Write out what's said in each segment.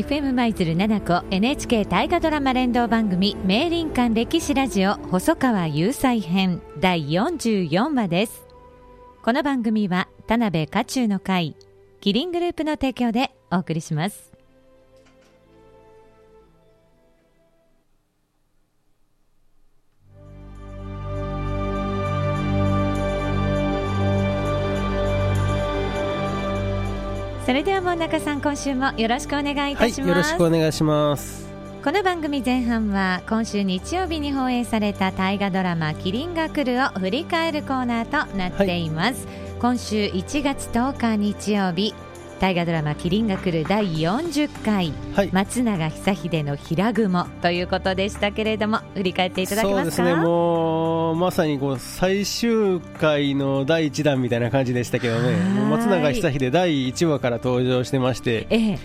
FM 舞鶴七子 NHK 大河ドラマ連動番組名林館歴史ラジオ細川雄斎編第44話です。この番組は田辺家中の会キリングループの提供でお送りします。それでは門中さん、今週もよろしくお願いいたします。はい、よろしくお願いします。この番組前半は今週日曜日に放映された大河ドラマキリンが来るを振り返るコーナーとなっています、はい、今週1月10日日曜日、大河ドラマキリンが来る第40回、はい、松永久秀の平雲ということでしたけれども、振り返っていただけますか。そうですね、もうまさにこう最終回の第1弾みたいな感じでしたけどね。松永久秀第1話から登場してまして、前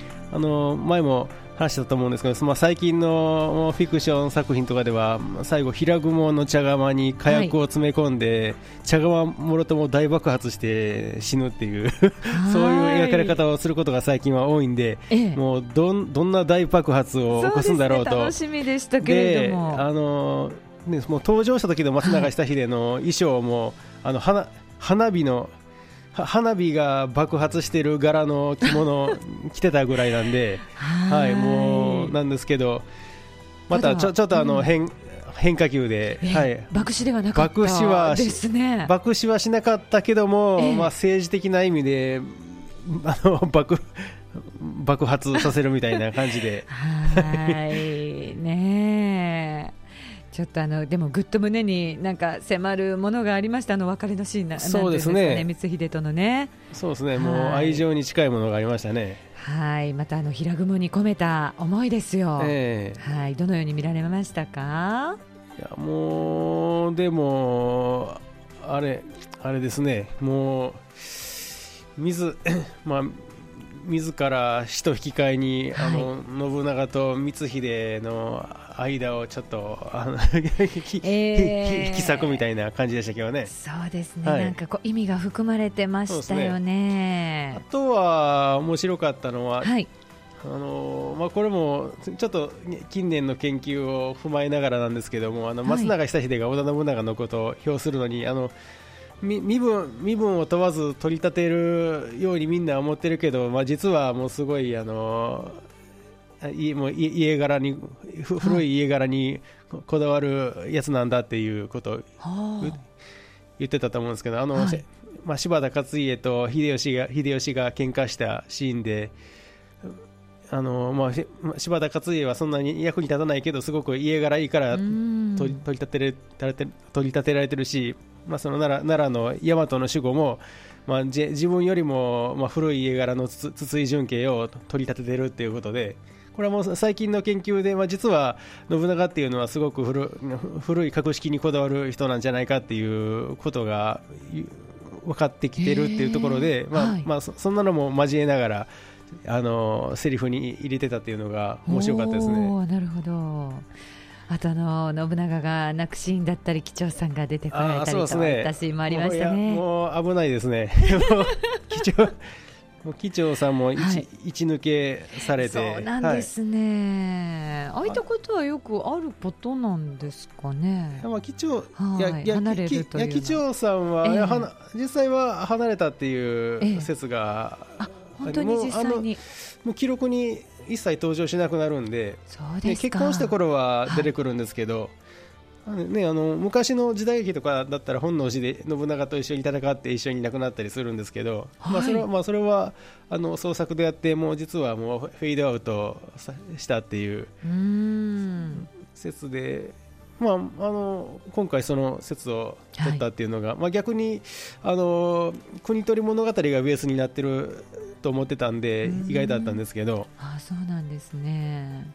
も話だと思うんですけど、最近のフィクション作品とかでは最後平雲の茶釜に火薬を詰め込んで、はい、茶釜もろとも大爆発して死ぬっていうそういう描かれ方をすることが最近は多いんで、もう どんな大爆発を起こすんだろうと。そうですね、楽しみでしたけれども、でもう登場した時の松永久秀の衣装も、はい、花火が爆発している柄の着物を着てたぐらいなんではい、もうなんですけど、またちょっと変化球で、はい、爆死ではなかったですね。爆死はしなかったけども、政治的な意味で爆発させるみたいな感じではいねえ、ちょっとでもぐっと胸になんか迫るものがありました。別れのシーンなんていうんですかね、光秀とのね。そうですね、もう愛情に近いものがありましたね。はい、また平雲に込めた思いですよ、はい、どのように見られましたか。いや、もうでもあれですね、もう自ら死と引き換えに、はい、信長と光秀の間をちょっと引き裂くみたいな感じでしたけどね。そうですね、はい、なんかこう意味が含まれてましたよ ね。あとは面白かったのは、はい、これもちょっと近年の研究を踏まえながらなんですけども、松永久秀が織田信長のことを評するのに、身分を問わず取り立てるようにみんな思ってるけど、実はもうすごい家柄に、古い家柄にこだわるやつなんだっていうことを言ってたと思うんですけど、柴田勝家と秀吉が喧嘩したシーンで、柴田勝家はそんなに役に立たないけどすごく家柄いいから取り立てられてるし、その奈良の大和の守護も、自分よりも、古い家柄の筒井純慶を取り立ててるっていうことで、これはもう最近の研究で、実は信長っていうのはすごく古い格式にこだわる人なんじゃないかっていうことが分かってきてるっていうところで、そんなのも交えながらセリフに入れてたっていうのが面白かったですね。なるほど。あと信長が泣くシーンだったり、機長さんが出てこられたりとったシーンもありましたね。もう危ないですね機長さんも一抜けされて。そうなんですね、ああいったことはよくあることなんですかね。機長さんは、実際は離れたっていう説が、本当に実際にもう記録に一切登場しなくなるん で結婚した頃は出てくるんですけど、昔の時代劇とかだったら本能寺で信長と一緒に戦って一緒に亡くなったりするんですけど、それは創作でやって、もう実はもうフェードアウトしたっていう説で、今回その説を取ったっていうのが、逆に国取物語がベースになってると思ってたんで意外だったんですけど。そうなんですね。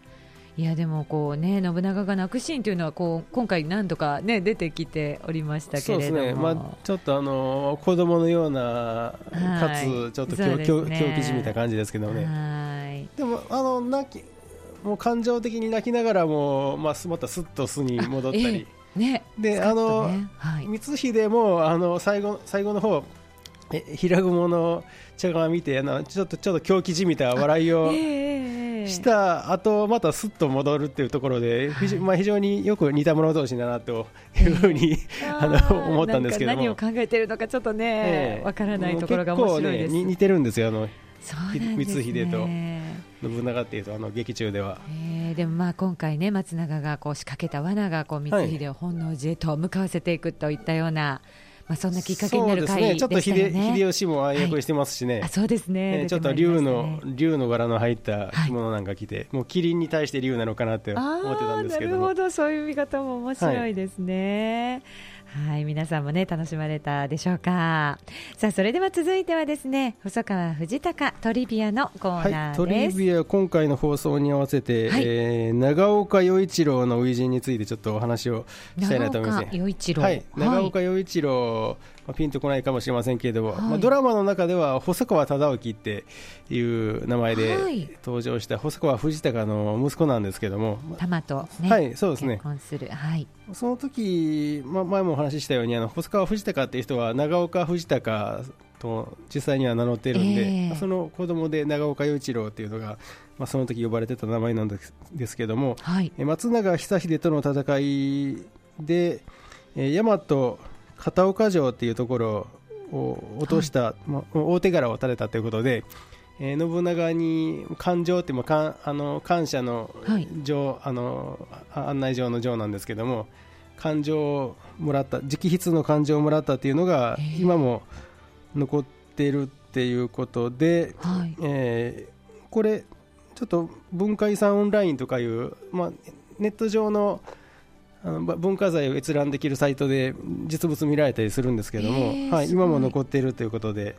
いや、でもこうね、信長が泣くシーンというのはこう今回何度か、ね、出てきておりましたけれども。そうですね、ちょっと子供のような、かつちょっと狂気じみた感じですけどね。でももう感情的に泣きながらも、またスッと巣に戻ったり、で光秀も最後の方、平雲の茶釜見て、ちょっと狂気じみた笑いをした後またすっと戻るっていうところで、まあ、非常によく似た者同士だなというふうに思ったんですけども、なんか何を考えているのかちょっとねわからないところが面白いです。結構、ね、似てるんですよ。そうなんですね、光秀と信長っていうと劇中では、でもまあ今回ね松永がこう仕掛けた罠がこう光秀を本能寺へと向かわせていくといったような、まあ、そんなきっかけになる回でしたよね。そうですね、ちょっと秀吉も暗躍してますしね、はい、そうですね、ちょっと竜の柄の入った着物なんか着て、はい、もう麒麟に対して竜なのかなって思ってたんですけども、なるほど、そういう見方も面白いですね、はい、はい、皆さんもね楽しまれたでしょうか。さあそれでは続いてはですね、細川藤孝トリビアのコーナーです、はい、トリビア今回の放送に合わせて、はい、長岡与一郎の初陣についてちょっとお話をしたいなと思います、ね、長岡与一郎、はい、長岡与一郎、ピンとこないかもしれませんけれども、はい、まあ、ドラマの中では細川忠興っていう名前で登場した細川藤孝の息子なんですけども、玉と、ね、はい、そうですね、結婚する、はい、その時、まあ、前もお話ししたように細川藤孝っていう人は長岡藤孝と実際には名乗っているんで、その子供で長岡与一郎っていうのが、まあ、その時呼ばれてた名前なんですけども、はい、松永久秀との戦いで大和片岡城というところを落とした、はい、まあ、大手柄を立てたということで、信長に感情という感謝の城、はい、案内状の城なんですけども、感情をもらった直筆の感情をもらったというのが今も残っているっていうことで、はい、これちょっと文化遺産オンラインとかいう、まあ、ネット上の文化財を閲覧できるサイトで実物見られたりするんですけども、はい、今も残っているということで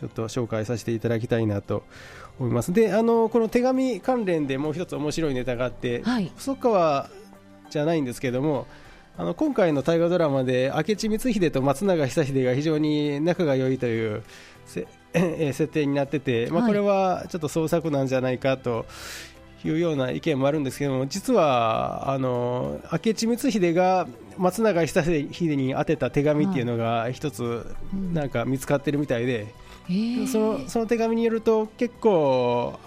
ちょっと紹介させていただきたいなと思います。で、この手紙関連でもう一つ面白いネタがあって、はい、細川じゃないんですけども、今回の大河ドラマで明智光秀と松永久秀が非常に仲が良いという設定になってて、まあ、これはちょっと創作なんじゃないかというような意見もあるんですけども、実は明智光秀が松永久秀に宛てた手紙っていうのが一つなんか見つかってるみたいで、その手紙によると結構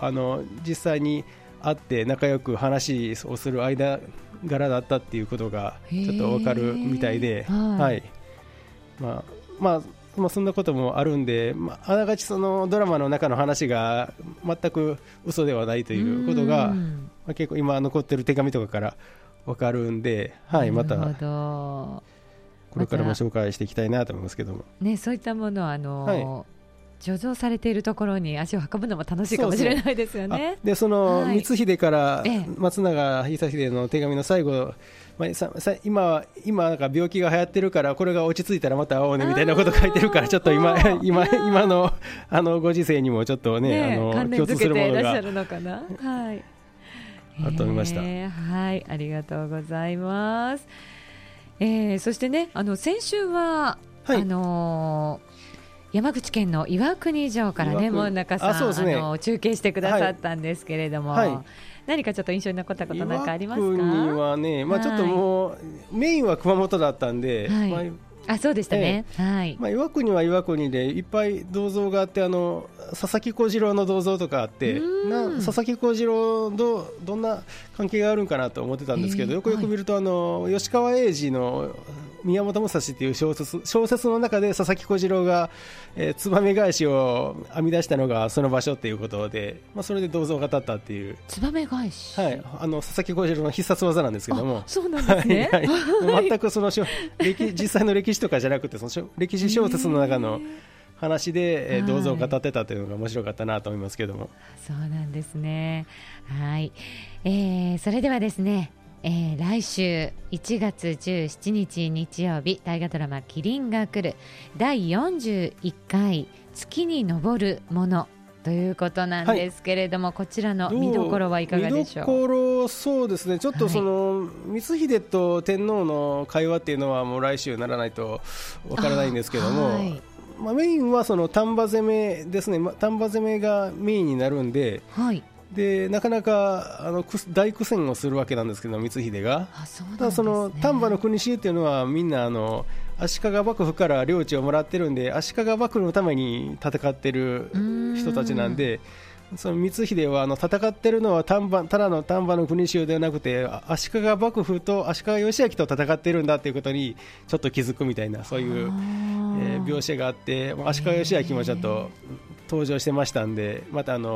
実際に会って仲良く話をする間柄だったっていうことがちょっと分かるみたいで、はい、まあ、そんなこともあるんで、まあ、あながちそのドラマの中の話が全く嘘ではないということが、まあ、結構今残ってる手紙とかから分かるんで、はい、またこれからも紹介していきたいなと思いますけども、ね、そういったものははい、貯蔵されているところに足を運ぶのも楽しいかもしれないですよね。で、その光秀から松永久秀の手紙の最後、まあ、今なんか病気が流行ってるからこれが落ち着いたらまた会おうねみたいなこと書いてるから、ちょっと今 のご時世にもちょっと ね関連づけていらっしゃるのかな、はい、と思いました、はい、ありがとうございます、そしてね先週は、はい、山口県の岩国城からね、もう中さん、ね、中継してくださったんですけれども、はいはい、何かちょっと印象に残ったことなんかありますか？岩国はね、まあ、ちょっともうメインは熊本だったんで、はい、まあ、そうでしたね、はい、まあ、岩国は岩国でいっぱい銅像があって、佐々木小次郎の銅像とかあって、佐々木小次郎とどんな関係があるんかなと思ってたんですけど、よくよく見ると、はい、吉川英治の宮本武蔵っていう小説の中で佐々木小次郎がつばめ返しを編み出したのがその場所ということで、まあ、それで銅像が立ったっていう。つばめ返し、はい、佐々木小次郎の必殺技なんですけども、そうなんですね、はいはい、全くその実際の歴史とかじゃなくて、その歴史小説の中の話で銅像を語ってたというのが面白かったなと思いますけども、はい、そうなんですね、はい、それではですね、来週1月17日日曜日、大河ドラマ麒麟が来る第41回月に昇るものということなんですけれども、はい、こちらの見どころはいかがでしょう？見どころ、そうですね、ちょっとその、はい、光秀と天皇の会話っていうのはもう来週ならないとわからないんですけども、はい、まあ、メインはその丹波攻めですね、丹波攻めがメインになるんで、はい、でなかなか大苦戦をするわけなんですけど、光秀が。あ、そうなんですね。ただその丹波の国衆というのはみんな足利幕府から領地をもらってるんで、足利幕府のために戦ってる人たちなんで、その光秀は戦ってるのはただの丹波の国衆ではなくて、足利幕府と足利義昭と戦ってるんだということにちょっと気づくみたいな、そういう、描写があって、足利義昭もちょっと登場してましたんで、またね、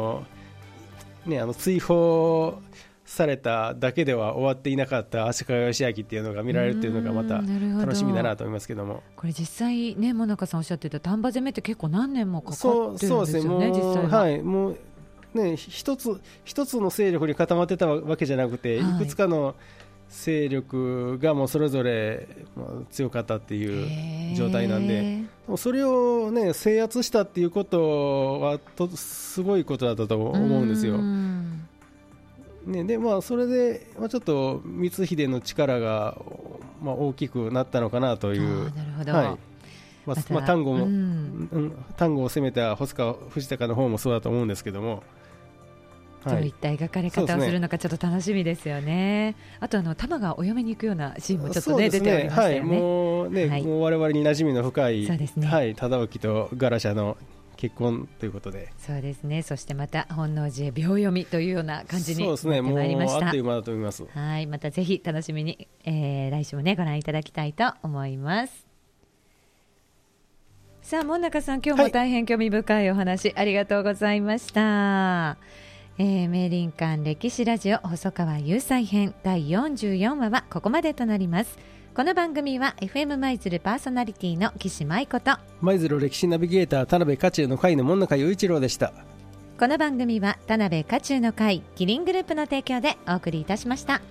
追放されただけでは終わっていなかった足利義昭っていうのが見られるっていうのがまた楽しみだなと思いますけども、これ実際ね、もなかさんおっしゃってた丹波攻めって結構何年もかかってるんですよね。そうですね、実際は、はい、もうね、一つの勢力に固まってたわけじゃなくて、はい、いくつかの勢力がもうそれぞれ強かったっていう状態なんで、それを、ね、制圧したっていうことはすごいことだったと思うんですよ。ね、でまあ、それで、まあ、ちょっと光秀の力が、まあ、大きくなったのかなという。なるほど、はい、まあ、丹後も、丹後を攻めた細川藤孝の方もそうだと思うんですけども、どういった描かれ方をするのかちょっと楽しみですよね。あと玉がお嫁に行くようなシーンもちょっと、ね、出ておりましたよね、はい、もうね、はい、もう我々に馴染みの深い、そうですね、はい、忠興とガラシャの結婚ということで、そうですね。そしてまた本能寺へ秒読みというような感じになってまいりました。そうですね、もうあっという間だと思います。はい、またぜひ楽しみに、来週もねご覧いただきたいと思います。さあ、門中さん、今日も大変興味深いお話、はい、ありがとうございました。明倫館歴史ラジオ細川雄斎編第44話はここまでとなります。この番組は FM 舞鶴パーソナリティの岸舞子と舞鶴歴史ナビゲーター田辺家中の会の門中雄一郎でした。この番組は田辺家中の会、キリングループの提供でお送りいたしました。